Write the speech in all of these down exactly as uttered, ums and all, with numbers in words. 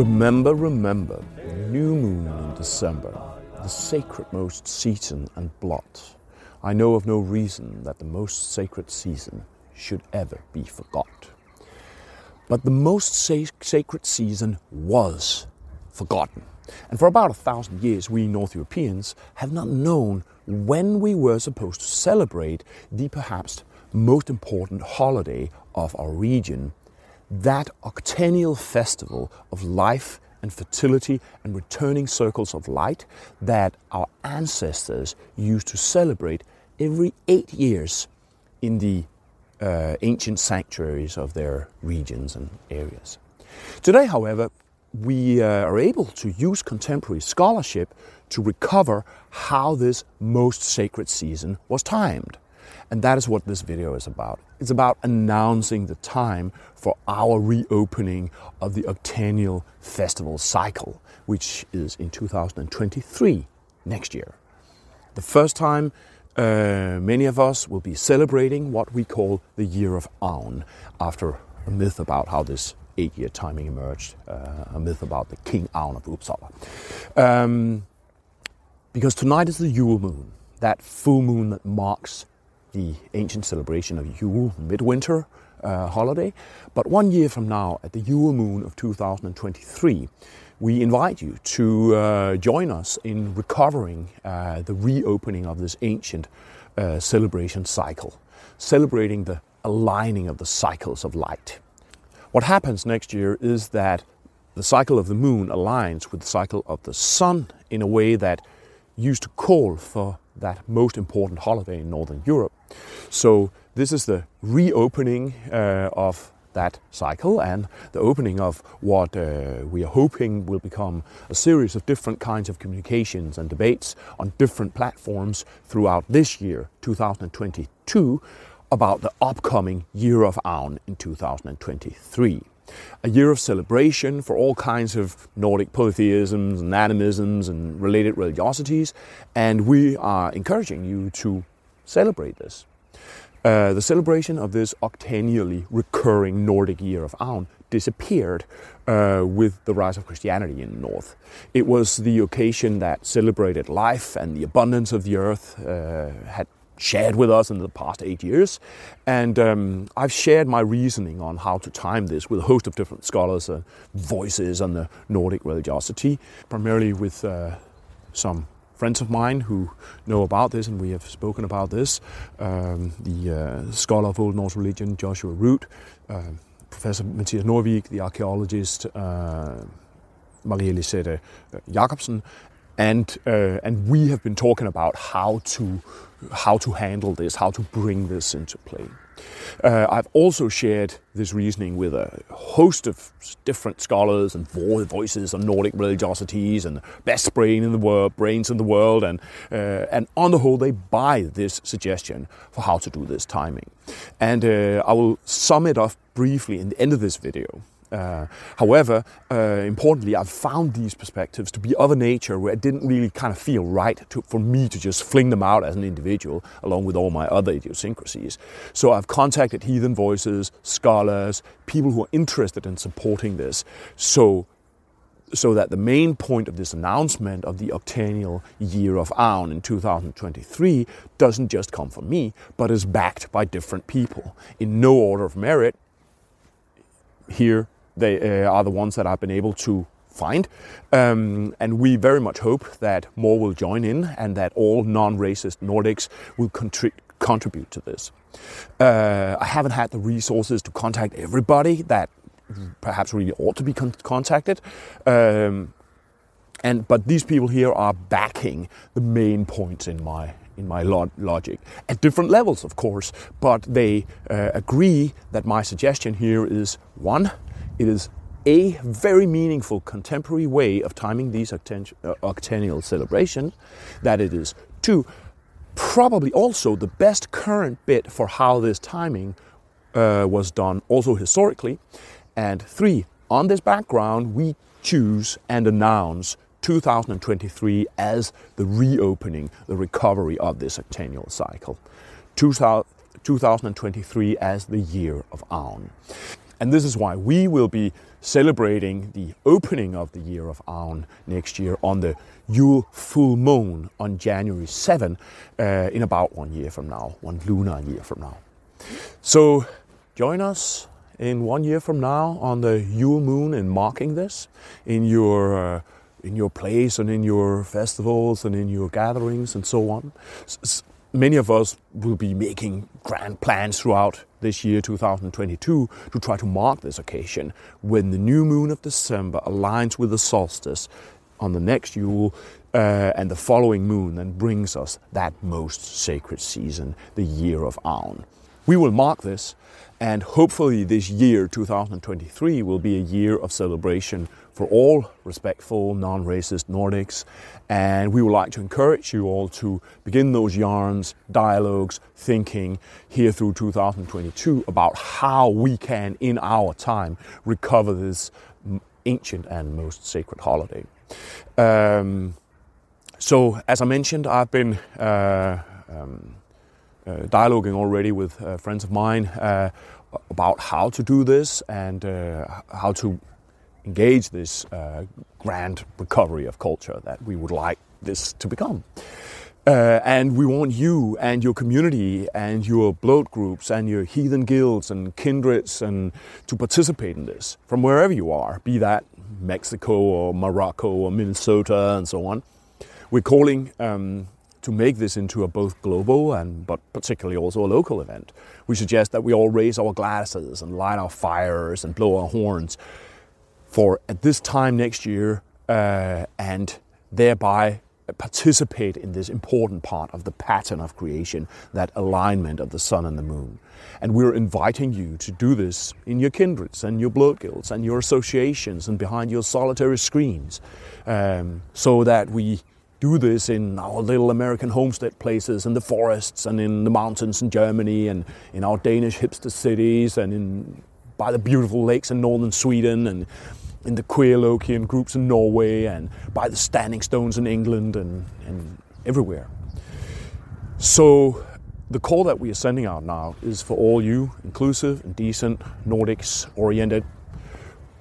Remember, remember, the new moon in December, the sacredmost season and blot. I know of no reason that the most sacred season should ever be forgot. But the most sac sacred season was forgotten. And for about a thousand years, we North Europeans have not known when we were supposed to celebrate the perhaps most important holiday of our region, that octennial festival of life and fertility and returning circles of light that our ancestors used to celebrate every eight years in the uh, ancient sanctuaries of their regions and areas. Today, however, we uh, are able to use contemporary scholarship to recover how this most sacred season was timed. And that is what this video is about. It's about announcing the time for our reopening of the octennial festival cycle, which is in two thousand twenty-three, next year. The first time uh, many of us will be celebrating what we call the Year of Aun, after a myth about how this eight-year timing emerged, uh, a myth about the King Aun of Uppsala. Um, because tonight is the Yule moon, that full moon that marks the ancient celebration of Yule, midwinter uh, holiday. But one year from now, at the Yule moon of two thousand twenty-three, we invite you to uh, join us in recovering uh, the reopening of this ancient uh, celebration cycle, celebrating the aligning of the cycles of light. What happens next year is that the cycle of the moon aligns with the cycle of the sun in a way that used to call for that most important holiday in Northern Europe. So this is the reopening uh, of that cycle and the opening of what uh, we are hoping will become a series of different kinds of communications and debates on different platforms throughout this year, two thousand twenty-two, about the upcoming Year of Aun in two thousand twenty-three. A year of celebration for all kinds of Nordic polytheisms and animisms and related religiosities, and we are encouraging you to celebrate this. Uh, the celebration of this octennially recurring Nordic Year of Aun disappeared uh, with the rise of Christianity in the north. It was the occasion that celebrated life and the abundance of the earth uh, had shared with us in the past eight years. And um, I've shared my reasoning on how to time this with a host of different scholars and uh, voices on the Nordic religiosity, primarily with uh, some friends of mine who know about this, and we have spoken about this. Um, the uh, scholar of Old Norse religion, Joshua Root, uh, Professor Matthias Norvig, the archaeologist, uh, Marie-Elisette Jacobsen, And, uh, and we have been talking about how to, how to handle this, how to bring this into play. Uh, I've also shared this reasoning with a host of different scholars and voices on Nordic religiosities and best brain in the world, brains in the world, and, uh, and on the whole, they buy this suggestion for how to do this timing. And uh, I will sum it up briefly in the end of this video. Uh, however, uh, importantly, I've found these perspectives to be of a nature where it didn't really kind of feel right to, for me to just fling them out as an individual, along with all my other idiosyncrasies. So I've contacted heathen voices, scholars, people who are interested in supporting this, so, so that the main point of this announcement of the octennial Year of Aun in two thousand twenty-three doesn't just come from me, but is backed by different people. In no order of merit, here they uh, are the ones that I've been able to find. Um, and we very much hope that more will join in and that all non-racist Nordics will contri contribute to this. Uh, I haven't had the resources to contact everybody that perhaps really ought to be con contacted. Um, and But these people here are backing the main points in my in my log logic, at different levels of course, but they uh, agree that my suggestion here is, one, it is a very meaningful contemporary way of timing these octen uh, octennial celebrations, that it is, two, probably also the best current bit for how this timing uh, was done also historically, and three, on this background we choose and announce two thousand twenty-three as the reopening, the recovery of this octennial cycle. two thousand twenty-three as the Year of Aun. And this is why we will be celebrating the opening of the Year of Aun next year on the Yule full moon on January seventh, uh, in about one year from now, one lunar year from now. So join us in one year from now on the Yule moon in marking this in your uh, in your place and in your festivals and in your gatherings and so on. S Many of us will be making grand plans throughout this year two thousand twenty-two to try to mark this occasion when the new moon of December aligns with the solstice on the next Yule uh, and the following moon then brings us that most sacred season, the Year of Aun. We will mark this, and hopefully this year two thousand twenty-three will be a year of celebration for all respectful, non-racist Nordics, and we would like to encourage you all to begin those yarns, dialogues, thinking here through two thousand twenty-two about how we can, in our time, recover this ancient and most sacred holiday. Um, so, as I mentioned, I've been uh, um, uh, dialoguing already with uh, friends of mine uh, about how to do this and uh, how to engage this uh, grand recovery of culture that we would like this to become. Uh, and we want you and your community and your bloat groups and your heathen guilds and kindreds and to participate in this from wherever you are, be that Mexico or Morocco or Minnesota and so on. We're calling um, to make this into a both global and but particularly also a local event. We suggest that we all raise our glasses and light our fires and blow our horns for at this time next year, uh, and thereby participate in this important part of the pattern of creation, that alignment of the sun and the moon. And we're inviting you to do this in your kindreds and your blood guilds and your associations and behind your solitary screens, um, so that we do this in our little American homestead places and the forests and in the mountains in Germany and in our Danish hipster cities and in by the beautiful lakes in northern Sweden and in the queer Lokian groups in Norway and by the standing stones in England and, and everywhere. So the call that we are sending out now is for all you inclusive and decent Nordics oriented,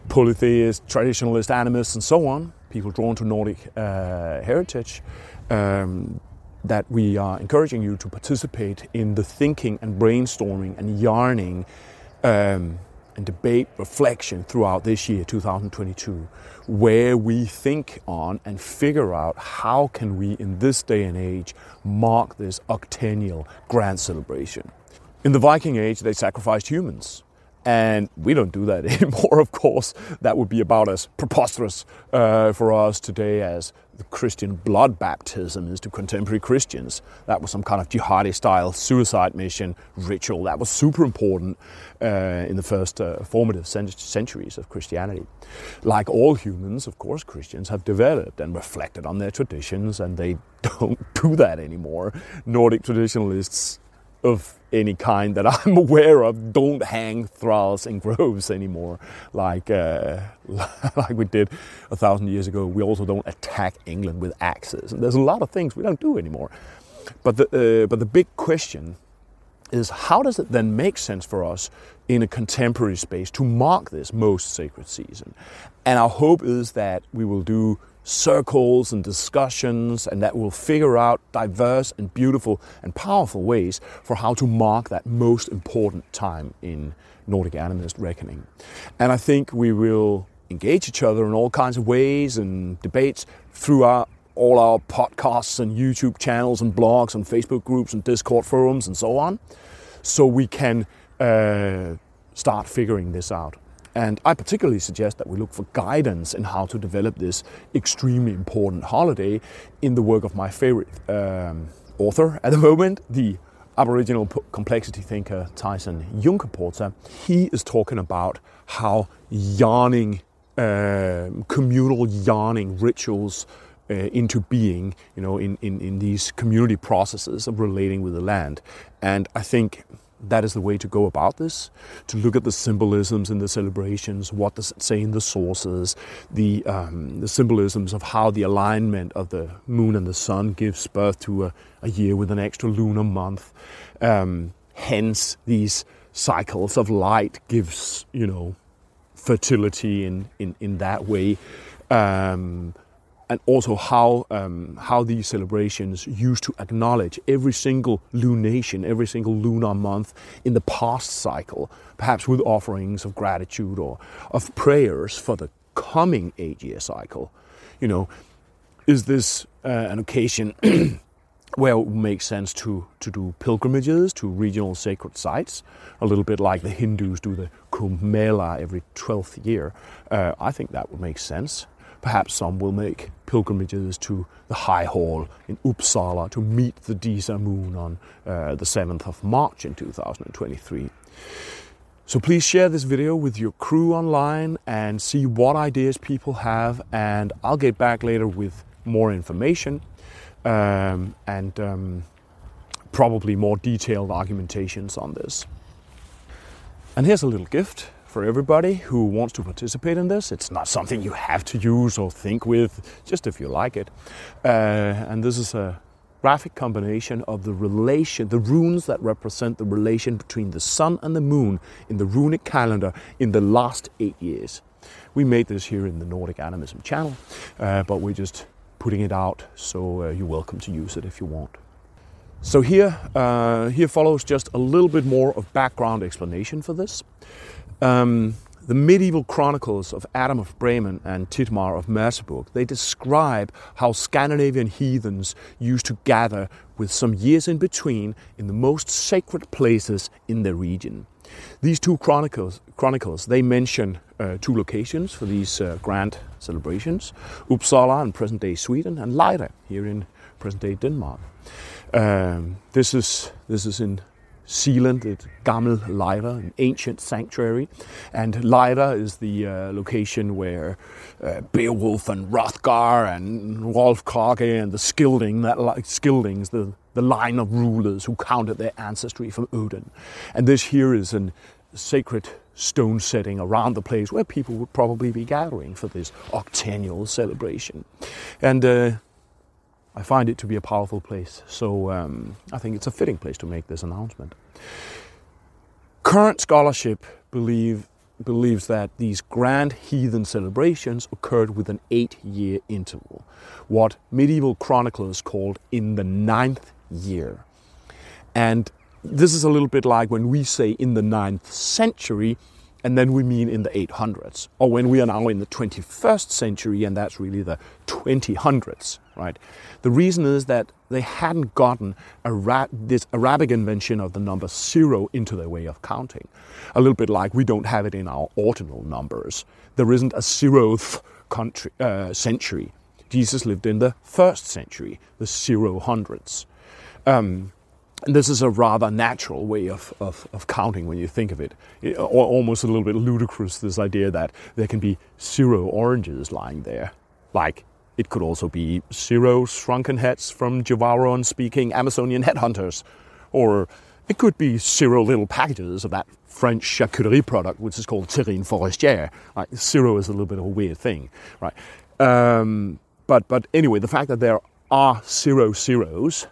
polytheists, traditionalist animists and so on, people drawn to Nordic uh, heritage, um, that we are encouraging you to participate in the thinking and brainstorming and yarning um, and debate, reflection throughout this year two thousand twenty-two, where we think on and figure out how can we in this day and age mark this octennial grand celebration. In the Viking Age they sacrificed humans, and we don't do that anymore, of course. That would be about as preposterous uh, for us today as the Christian blood baptism is to contemporary Christians. That was some kind of jihadi style suicide mission ritual that was super important uh, in the first uh, formative cent centuries of Christianity. Like all humans, of course, Christians have developed and reflected on their traditions, and they don't do that anymore. Nordic traditionalists of any kind that I'm aware of don't hang thralls in groves anymore like uh, like we did a thousand years ago. We also don't attack England with axes. And there's a lot of things we don't do anymore. But the, uh, but the big question is, how does it then make sense for us in a contemporary space to mark this most sacred season? And our hope is that we will do circles and discussions, and that will figure out diverse and beautiful and powerful ways for how to mark that most important time in Nordic animist reckoning. And I think we will engage each other in all kinds of ways and debates throughout all our podcasts and YouTube channels and blogs and Facebook groups and Discord forums and so on, so we can uh, start figuring this out. And I particularly suggest that we look for guidance in how to develop this extremely important holiday in the work of my favorite um, author at the moment, the Aboriginal complexity thinker Tyson Yunkaporta. He is talking about how yarning, uh, communal yarning rituals uh, into being, you know, in, in, in these community processes of relating with the land. And I think that is the way to go about this, to look at the symbolisms in the celebrations, what does it say in the sources, the, um, the symbolisms of how the alignment of the moon and the sun gives birth to a, a year with an extra lunar month. Um, hence these cycles of light gives, you know, fertility in, in, in that way. Um, and also how um, how these celebrations used to acknowledge every single lunation, every single lunar month in the past cycle, perhaps with offerings of gratitude or of prayers for the coming eight-year cycle. You know, is this uh, an occasion where it makes sense to, to do pilgrimages to regional sacred sites, a little bit like the Hindus do the Kumbh Mela every twelfth year? Uh, I think that would make sense. Perhaps some will make pilgrimages to the High Hall in Uppsala to meet the Disa moon on uh, the seventh of March in two thousand twenty-three. So please share this video with your crew online and see what ideas people have, and I'll get back later with more information um, and um, probably more detailed argumentations on this. And here's a little gift for everybody who wants to participate in this. It's not something you have to use or think with, just if you like it. Uh, and this is a graphic combination of the relation, the runes that represent the relation between the sun and the moon in the runic calendar in the last eight years. We made this here in the Nordic Animism channel, uh, but we're just putting it out, so uh, you're welcome to use it if you want. So here, uh, here follows just a little bit more of background explanation for this. Um, the medieval chronicles of Adam of Bremen and Thietmar of Merseburg, they describe how Scandinavian heathens used to gather with some years in between in the most sacred places in their region. These two chronicles, chronicles they mention uh, two locations for these uh, grand celebrations, Uppsala in present-day Sweden and Lejre here in present-day Denmark. Um, this is this is in Sealand at Gammel Lyra, an ancient sanctuary, and Lyra is the uh, location where uh, Beowulf and Hrothgar and Rolf Krage and the Skilding, that like Skildings, the the line of rulers who counted their ancestry from Odin, and this here is a sacred stone setting around the place where people would probably be gathering for this octennial celebration, and uh, I find it to be a powerful place, so um, I think it's a fitting place to make this announcement. Current scholarship believe, believes that these grand heathen celebrations occurred with an eight-year interval, what medieval chroniclers called in the ninth year. And this is a little bit like when we say in the ninth century, and then we mean in the eight hundreds, or when we are now in the twenty-first century, and that's really the twenty hundreds, right? The reason is that they hadn't gotten Ara- this Arabic invention of the number zero into their way of counting. A little bit like we don't have it in our ordinal numbers. There isn't a zeroth country, uh, century. Jesus lived in the first century, the zero hundreds. Um, And this is a rather natural way of, of, of counting when you think of it. It, or almost a little bit ludicrous, this idea that there can be zero oranges lying there. Like, it could also be zero shrunken heads from Javaron-speaking Amazonian headhunters. Or it could be zero little packages of that French charcuterie product, which is called terrine forestière. Like, zero is a little bit of a weird thing, right? Um, but, but anyway, the fact that there are zero zeros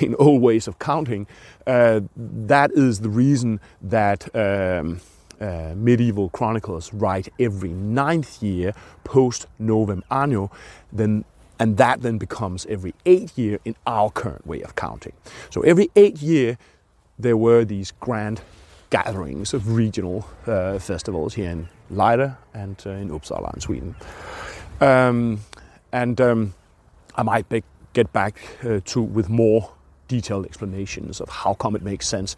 in all ways of counting, uh, that is the reason that um, uh, medieval chroniclers write every ninth year post novem anno, then, and that then becomes every eight year in our current way of counting. So every eight year there were these grand gatherings of regional uh, festivals here in Lejre and uh, in Uppsala in Sweden. Um, and um, I might pick get back uh, to with more detailed explanations of how come it makes sense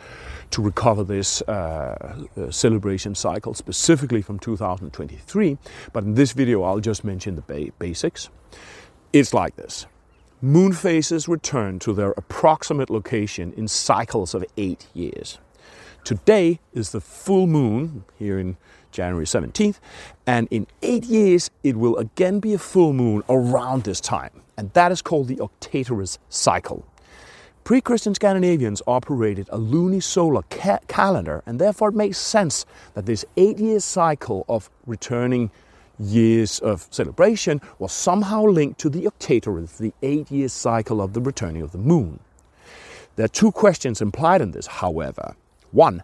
to recover this uh, uh, celebration cycle specifically from two thousand twenty-three, but in this video I'll just mention the ba basics. It's like this. Moon phases return to their approximate location in cycles of eight years. Today is the full moon here in January seventeenth, and in eight years it will again be a full moon around this time, and that is called the octatoris cycle. Pre-Christian Scandinavians operated a lunisolar ca calendar, and therefore it makes sense that this eight-year cycle of returning years of celebration was somehow linked to the octatoris, the eight-year cycle of the returning of the moon. There are two questions implied in this, however. One,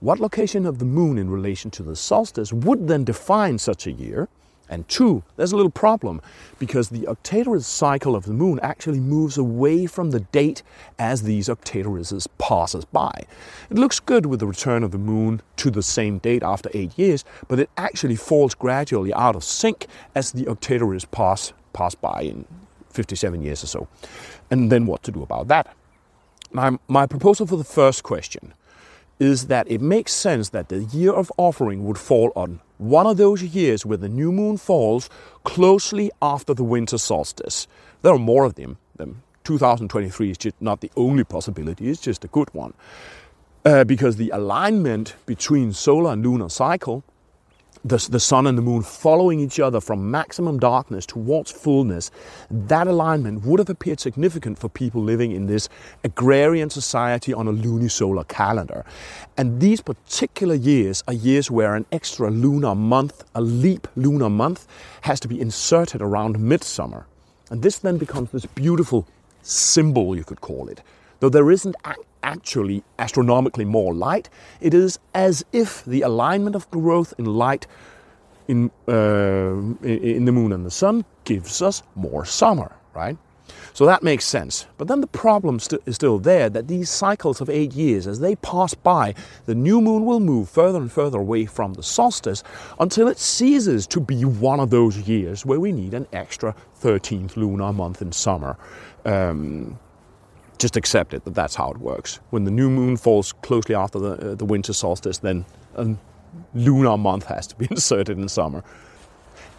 What location of the moon in relation to the solstice would then define such a year? And two, there's a little problem, because the octatoris cycle of the moon actually moves away from the date as these octatorises passes by. It looks good with the return of the moon to the same date after eight years, but it actually falls gradually out of sync as the octatoris pass, pass by in fifty-seven years or so. And then what to do about that? My, my proposal for the first question is that it makes sense that the year of offering would fall on one of those years where the new moon falls closely after the winter solstice. There are more of them. two thousand twenty-three is just not the only possibility, it's just a good one. Uh, because the alignment between solar and lunar cycle, the, the sun and the moon following each other from maximum darkness towards fullness, that alignment would have appeared significant for people living in this agrarian society on a lunisolar calendar. And these particular years are years where an extra lunar month, a leap lunar month, has to be inserted around midsummer. And this then becomes this beautiful symbol, you could call it. Though there isn't actually astronomically more light, it is as if the alignment of growth in light in, uh, in the moon and the sun gives us more summer, right? So that makes sense. But then the problem st- is still there, that these cycles of eight years, as they pass by, the new moon will move further and further away from the solstice until it ceases to be one of those years where we need an extra thirteenth lunar month in summer. Um, Just accept it, that that's how it works. When the new moon falls closely after the, uh, the winter solstice, then a lunar month has to be inserted in summer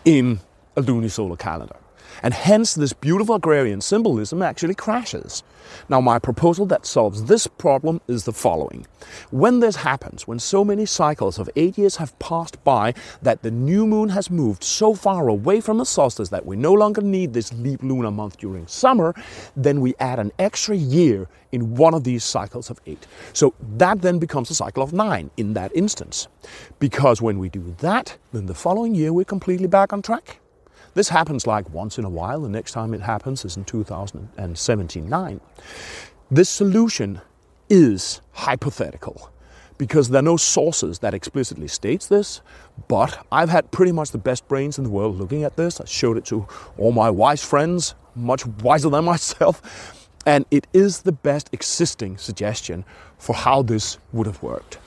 in a lunisolar calendar. And hence this beautiful agrarian symbolism actually crashes. Now my proposal that solves this problem is the following. When this happens, when so many cycles of eight years have passed by that the new moon has moved so far away from the solstice that we no longer need this leap lunar month during summer, then we add an extra year in one of these cycles of eight. So that then becomes a cycle of nine in that instance. Because when we do that, then the following year we're completely back on track. This happens like once in a while. The next time it happens is in two thousand seventy-nine. This solution is hypothetical because there are no sources that explicitly states this, but I've had pretty much the best brains in the world looking at this. I showed it to all my wise friends, much wiser than myself, and it is the best existing suggestion for how this would have worked.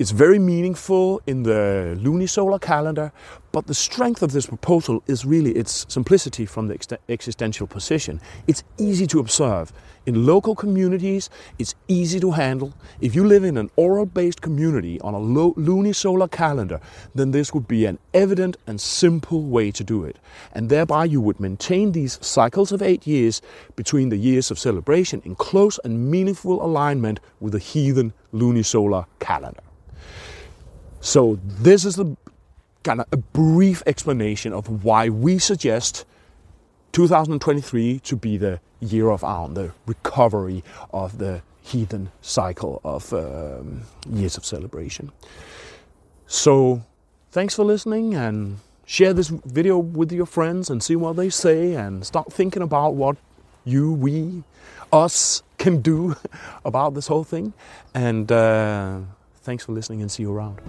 It's very meaningful in the lunisolar calendar, but the strength of this proposal is really its simplicity from the ex- existential position. It's easy to observe. In local communities, it's easy to handle. If you live in an oral-based community on a lo- lunisolar calendar, then this would be an evident and simple way to do it. And thereby you would maintain these cycles of eight years between the years of celebration in close and meaningful alignment with the heathen lunisolar calendar. So this is the kind of a brief explanation of why we suggest two thousand twenty-three to be the year of Aun, the recovery of the heathen cycle of um, years of celebration. So thanks for listening, and share this video with your friends and see what they say, and start thinking about what you, we, us can do about this whole thing. And Uh, Thanks for listening, and see you around.